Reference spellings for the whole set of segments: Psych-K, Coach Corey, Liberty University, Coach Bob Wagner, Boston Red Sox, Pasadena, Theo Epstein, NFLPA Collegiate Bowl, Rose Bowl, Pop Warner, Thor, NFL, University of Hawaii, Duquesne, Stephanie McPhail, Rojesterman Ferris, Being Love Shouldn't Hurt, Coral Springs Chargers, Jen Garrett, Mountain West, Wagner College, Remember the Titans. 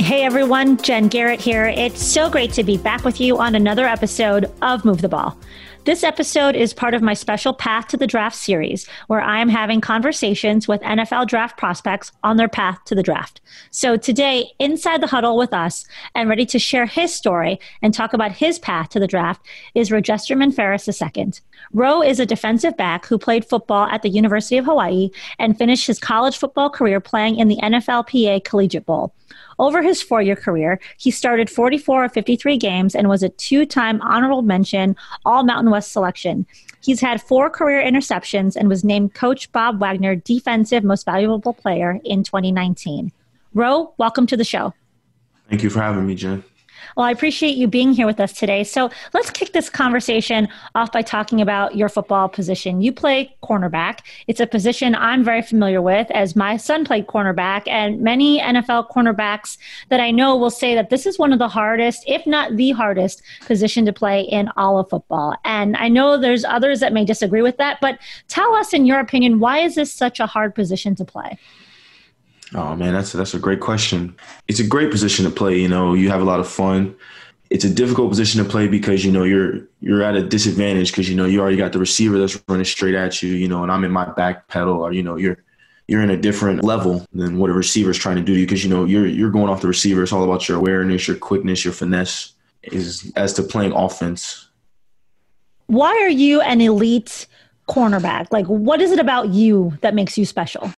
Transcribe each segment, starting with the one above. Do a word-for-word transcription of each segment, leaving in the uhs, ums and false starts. Hey everyone, Jen Garrett here. It's so great to be back with you on another episode of Move the Ball. This episode is part of my special Path to the Draft series, where I am having conversations with N F L draft prospects on their path to the draft. So today, inside the huddle with us and ready to share his story and talk about his path to the draft is Rojesterman Ferris the second. Ro is a defensive back who played football at the University of Hawaii and finished his college football career playing in the N F L P A Collegiate Bowl. Over his four-year career, he started forty-four of fifty-three games and was a two-time honorable mention All Mountain West selection. He's had four career interceptions and was named Coach Bob Wagner Defensive Most Valuable Player in twenty nineteen. Ro, welcome to the show. Thank you for having me, Jen. Well, I appreciate you being here with us today. So let's kick this conversation off by talking about your football position. You play cornerback. It's a position I'm very familiar with, as my son played cornerback, and many N F L cornerbacks that I know will say that this is one of the hardest, if not the hardest, position to play in all of football. And I know there's others that may disagree with that, but tell us, in your opinion, why is this such a hard position to play? Oh, man, that's that's a great question. It's a great position to play. You know, you have a lot of fun. It's a difficult position to play because, you know, you're you're at a disadvantage because, you know, you already got the receiver that's running straight at you, you know, and I'm in my back pedal, or, you know, you're you're in a different level than what a receiver is trying to do to you because, you know, you're you're going off the receiver. It's all about your awareness, your quickness, your finesse is as to playing offense. Why are you an elite cornerback? Like, what is it about you that makes you special?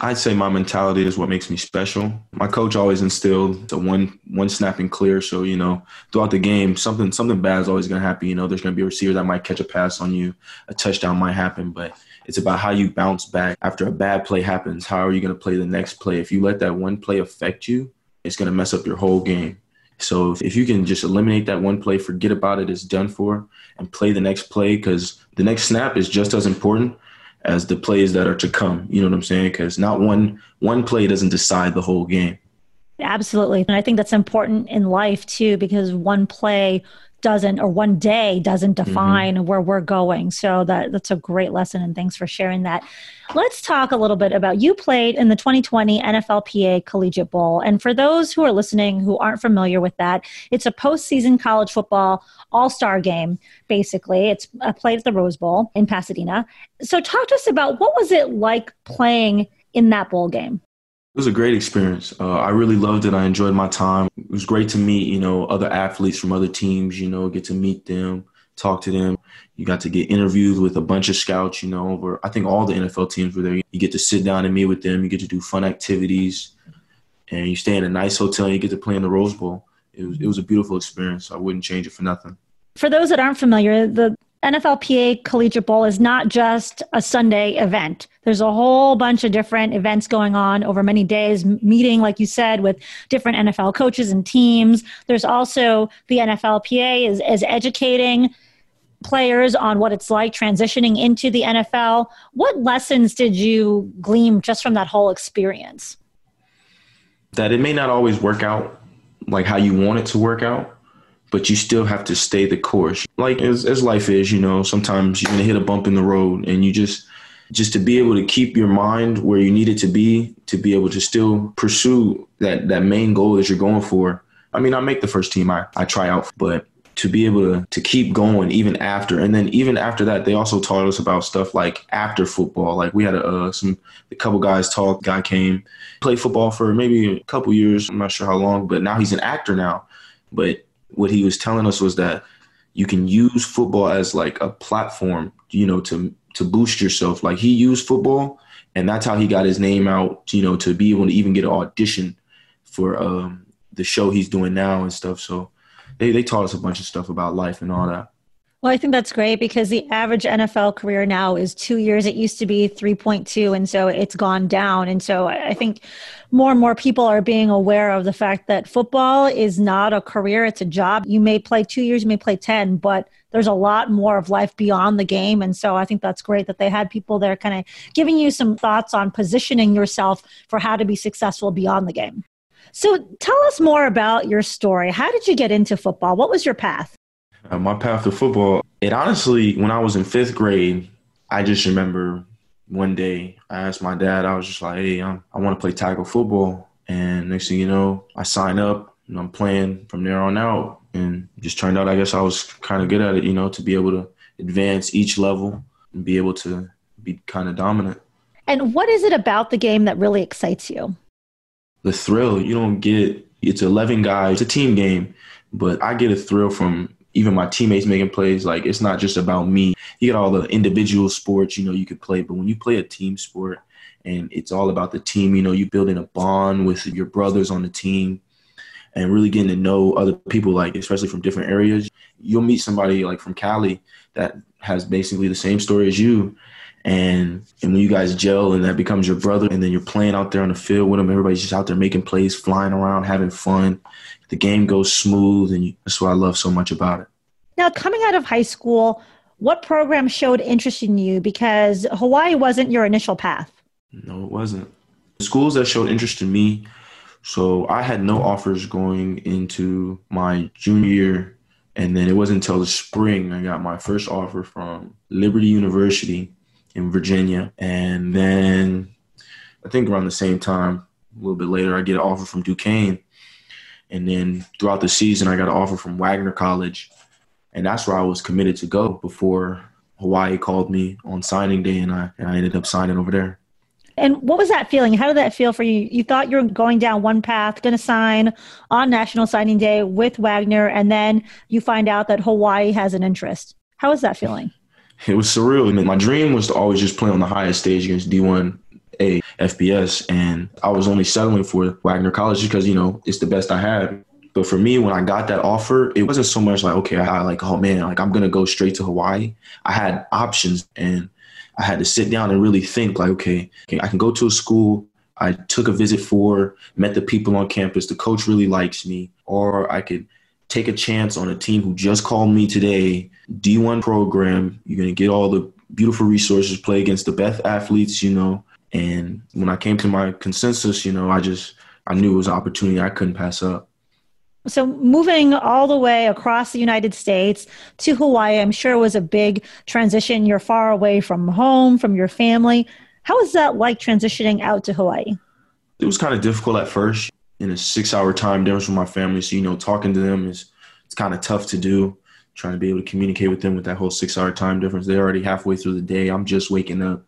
I'd say my mentality is what makes me special. My coach always instilled the one one snap and clear. So, you know, throughout the game, something something bad is always going to happen. You know, there's going to be a receiver that might catch a pass on you. A touchdown might happen. But it's about how you bounce back after a bad play happens. How are you going to play the next play? If you let that one play affect you, it's going to mess up your whole game. So if you can just eliminate that one play, forget about it, it's done for, and play the next play, because the next snap is just as important as the plays that are to come. You know what I'm saying? Because not one one play doesn't decide the whole game. Absolutely. And I think that's important in life too, because one play doesn't, or one day doesn't define mm-hmm. where we're going. So that that's a great lesson, and thanks for sharing that. Let's talk a little bit about, you played in the twenty twenty N F L P A Collegiate Bowl. And for those who are listening who aren't familiar with that, it's a postseason college football all-star game, basically. It's played at the Rose Bowl in Pasadena. So talk to us about, what was it like playing in that bowl game? It was a great experience. Uh, I really loved it. I enjoyed my time. It was great to meet, you know, other athletes from other teams, you know, get to meet them, talk to them. You got to get interviewed with a bunch of scouts, you know, over, I think all the N F L teams were there. You get to sit down and meet with them. You get to do fun activities, and you stay in a nice hotel, and you get to play in the Rose Bowl. It was, it was a beautiful experience. I wouldn't change it for nothing. For those that aren't familiar, the N F L P A Collegiate Bowl is not just a Sunday event. There's a whole bunch of different events going on over many days, meeting, like you said, with different N F L coaches and teams. There's also the N F L P A is, is educating players on what it's like transitioning into the N F L. What lessons did you glean just from that whole experience? That it may not always work out like how you want it to work out, but you still have to stay the course. Like as, as life is, you know, sometimes you're going to hit a bump in the road, and you just, just to be able to keep your mind where you need it to be, to be able to still pursue that, that main goal that you're going for. I mean, I make the first team, I, I try out, but to be able to, to keep going even after. And then even after that, they also taught us about stuff like after football. Like we had a, uh, some, a couple guys talk, guy came, played football for maybe a couple years. I'm not sure how long, but now he's an actor now. But what he was telling us was that you can use football as like a platform, you know, to to boost yourself. Like he used football, and that's how he got his name out, you know, to be able to even get an audition for um, the show he's doing now and stuff. So they, they taught us a bunch of stuff about life and all that. Well, I think that's great because the average N F L career now is two years. It used to be three point two, and so it's gone down. And so I think more and more people are being aware of the fact that football is not a career, it's a job. You may play two years, you may play ten, but there's a lot more of life beyond the game. And so I think that's great that they had people there kind of giving you some thoughts on positioning yourself for how to be successful beyond the game. So tell us more about your story. How did you get into football? What was your path? My path to football, it honestly, when I was in fifth grade, I just remember one day I asked my dad, I was just like, hey, I'm, I want to play tackle football. And next thing you know, I sign up and I'm playing from there on out. And it just turned out, I guess I was kind of good at it, you know, to be able to advance each level and be able to be kind of dominant. And what is it about the game that really excites you? The thrill. You don't get, it's eleven guys, it's a team game, but I get a thrill from even my teammates making plays. Like, it's not just about me. You get all the individual sports, you know, you could play. But when you play a team sport and it's all about the team, you know, you're building a bond with your brothers on the team and really getting to know other people, like, especially from different areas. You'll meet somebody, like, from Cali that has basically the same story as you. And and when you guys gel and that becomes your brother, and then you're playing out there on the field with them, everybody's just out there making plays, flying around, having fun. The game goes smooth, and you, that's what I love so much about it. Now, coming out of high school, what program showed interest in you? Because Hawaii wasn't your initial path. No, it wasn't. The schools that showed interest in me, so I had no offers going into my junior year, and then it wasn't until the spring I got my first offer from Liberty University in Virginia. And then I think around the same time, a little bit later, I get an offer from Duquesne. And then throughout the season, I got an offer from Wagner College. And that's where I was committed to go before Hawaii called me on signing day, and I, and I ended up signing over there. And what was that feeling? How did that feel for you? You thought you were going down one path, going to sign on National Signing Day with Wagner, and then you find out that Hawaii has an interest. How was that feeling? It was surreal. I mean, my dream was to always just play on the highest stage against D one A F B S, and I was only settling for Wagner College because, you know, it's the best I had. But for me, when I got that offer, it wasn't so much like, okay, I like, oh man, like I'm gonna go straight to Hawaii. I had options, and I had to sit down and really think, like, okay, okay I can go to a school I took a visit for, met the people on campus, the coach really likes me, or I could take a chance on a team who just called me today, D one program. You're gonna get all the beautiful resources, play against the best athletes, you know. And when I came to my consensus, you know, I just, I knew it was an opportunity I couldn't pass up. So moving all the way across the United States to Hawaii, I'm sure was a big transition. You're far away from home, from your family. How was that like transitioning out to Hawaii? It was kind of difficult at first. In a six-hour time difference with my family, so, you know, talking to them is it's kind of tough to do. Trying to be able to communicate with them with that whole six-hour time difference. They're already halfway through the day. I'm just waking up.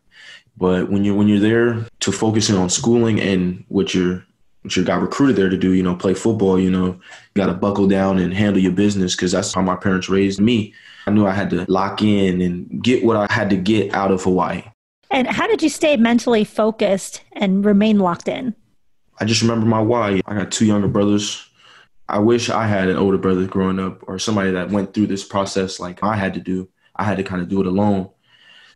But when you're when you're there to focus in on schooling and what you're what you got recruited there to do, you know, play football, you know, you got to buckle down and handle your business because that's how my parents raised me. I knew I had to lock in and get what I had to get out of Hawaii. And how did you stay mentally focused and remain locked in? I just remember my why. I got two younger brothers. I wish I had an older brother growing up or somebody that went through this process like I had to do. I had to kind of do it alone.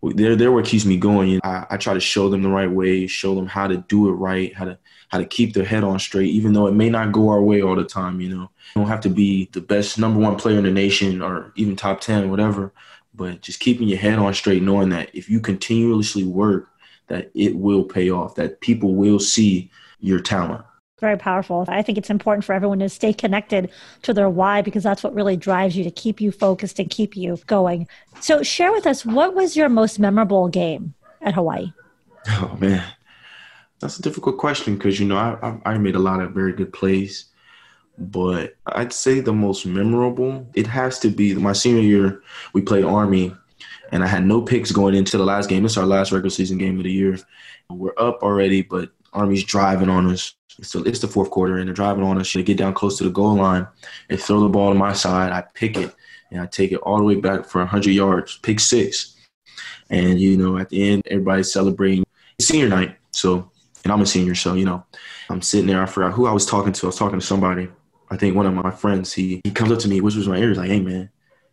They're, they're what keeps me going. I, I try to show them the right way, show them how to do it right, how to how to keep their head on straight, even though it may not go our way all the time, you know. You don't have to be the best number one player in the nation or even top ten, whatever, but just keeping your head on straight, knowing that if you continuously work, that it will pay off, that people will see your talent. Very powerful. I think it's important for everyone to stay connected to their why because that's what really drives you to keep you focused and keep you going. So share with us, what was your most memorable game at Hawaii? Oh, man. That's a difficult question because, you know, I, I made a lot of very good plays. But I'd say the most memorable, it has to be my senior year, we played Army. And I had no picks going into the last game. It's our last regular season game of the year. We're up already, but Army's driving on us. So it's the fourth quarter, and they're driving on us. They get down close to the goal line. They throw the ball to my side. I pick it, and I take it all the way back for one hundred yards, pick six. And, you know, at the end, everybody's celebrating senior night. So, and I'm a senior, so, you know, I'm sitting there. I forgot who I was talking to. I was talking to somebody. I think one of my friends, he, he comes up to me, whispers in my ear, like, hey, man,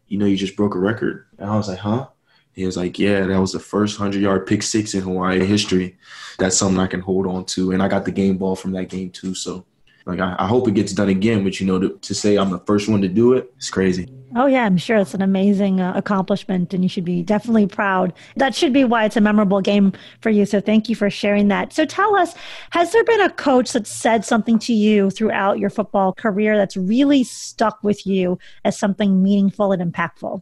you know, you just broke a record. And I was like, huh? He was like, yeah, that was the first hundred-yard pick six in Hawaii history. That's something I can hold on to. And I got the game ball from that game too. So, like, I, I hope it gets done again. But, you know, to, to say I'm the first one to do it, it's crazy. Oh, yeah, I'm sure it's an amazing uh, accomplishment, and you should be definitely proud. That should be why it's a memorable game for you. So thank you for sharing that. So tell us, has there been a coach that said something to you throughout your football career that's really stuck with you as something meaningful and impactful?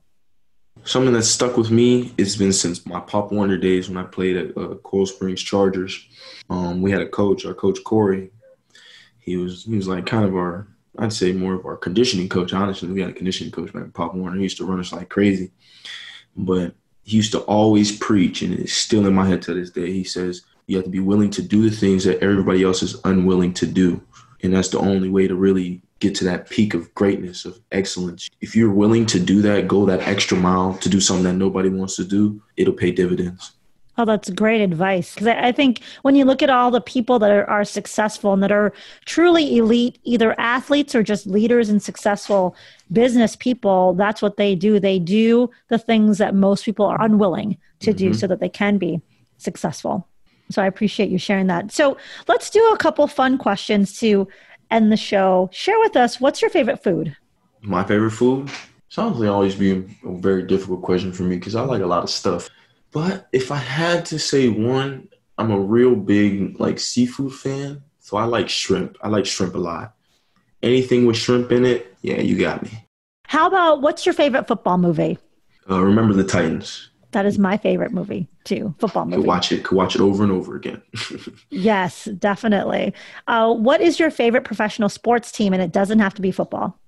Something that's stuck with me, it's been since my Pop Warner days when I played at uh, Coral Springs Chargers. Um, we had a coach, our Coach Corey. He was he was like kind of our, I'd say more of our conditioning coach. Honestly, we had a conditioning coach back at Pop Warner. He used to run us like crazy. But he used to always preach, and it's still in my head to this day. He says, you have to be willing to do the things that everybody else is unwilling to do. And that's the only way to really get to that peak of greatness, of excellence. If you're willing to do that, go that extra mile to do something that nobody wants to do, it'll pay dividends. Oh, that's great advice. Because I think when you look at all the people that are, are successful and that are truly elite, either athletes or just leaders and successful business people, that's what they do. They do the things that most people are unwilling to mm-hmm. do so that they can be successful. So I appreciate you sharing that. So let's do a couple fun questions to end the show. Share with us, what's your favorite food? My favorite food? It's honestly always been a very difficult question for me because I like a lot of stuff. But if I had to say one, I'm a real big like seafood fan. So I like shrimp. I like shrimp a lot. Anything with shrimp in it, yeah, you got me. How about, what's your favorite football movie? Uh, Remember the Titans. That is my favorite movie too, football movie. Could watch it, could watch it over and over again. Yes, definitely. Uh, what is your favorite professional sports team? And it doesn't have to be football.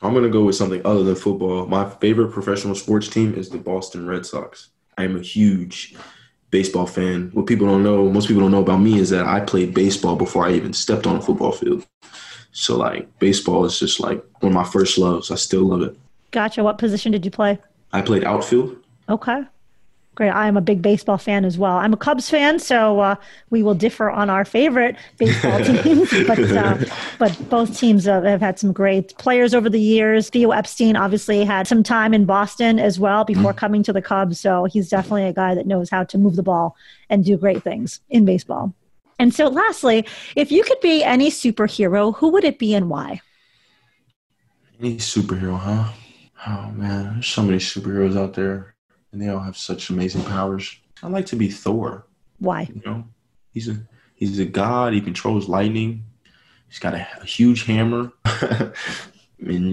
I'm going to go with something other than football. My favorite professional sports team is the Boston Red Sox. I am a huge baseball fan. What people don't know, most people don't know about me is that I played baseball before I even stepped on a football field. So like baseball is just like one of my first loves. I still love it. Gotcha. What position did you play? I played outfield. Okay. Great. I am a big baseball fan as well. I'm a Cubs fan, so uh, we will differ on our favorite baseball team. but, uh, but both teams have, have had some great players over the years. Theo Epstein obviously had some time in Boston as well before mm. coming to the Cubs, so he's definitely a guy that knows how to move the ball and do great things in baseball. And so lastly, if you could be any superhero, who would it be and why? Any superhero, huh? Oh, man, there's so many superheroes out there. And they all have such amazing powers. I'd like to be Thor. Why? You know, he's a he's a god. He controls lightning. He's got a, a huge hammer, and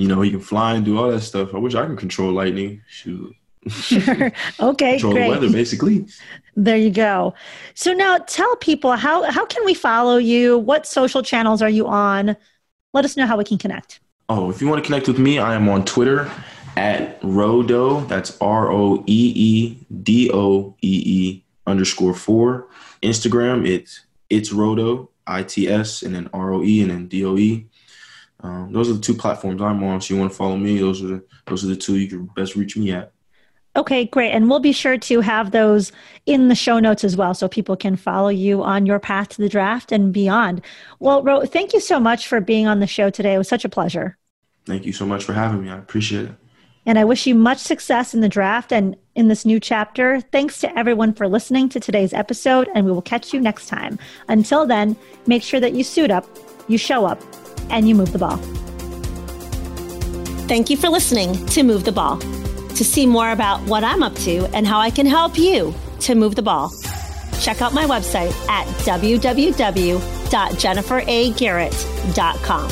you know he can fly and do all that stuff. I wish I could control lightning. Shoot. Sure. Okay. Control great. The weather, basically. There you go. So now tell people how how can we follow you? What social channels are you on? Let us know how we can connect. Oh, if you want to connect with me, I am on Twitter. At Rodo, that's R O E E D O E E underscore four. Instagram, it's it's Rodo, I T S, and then R O E, and then D O E. Um, those are the two platforms I'm on. So you want to follow me, those are the, those are the two you can best reach me at. Okay, great. And we'll be sure to have those in the show notes as well so people can follow you on your path to the draft and beyond. Well, Ro, thank you so much for being on the show today. It was such a pleasure. Thank you so much for having me. I appreciate it. And I wish you much success in the draft and in this new chapter. Thanks to everyone for listening to today's episode, and we will catch you next time. Until then, make sure that you suit up, you show up, and you move the ball. Thank you for listening to Move the Ball. To see more about what I'm up to and how I can help you to move the ball, check out my website at w w w dot jennifer a garrett dot com.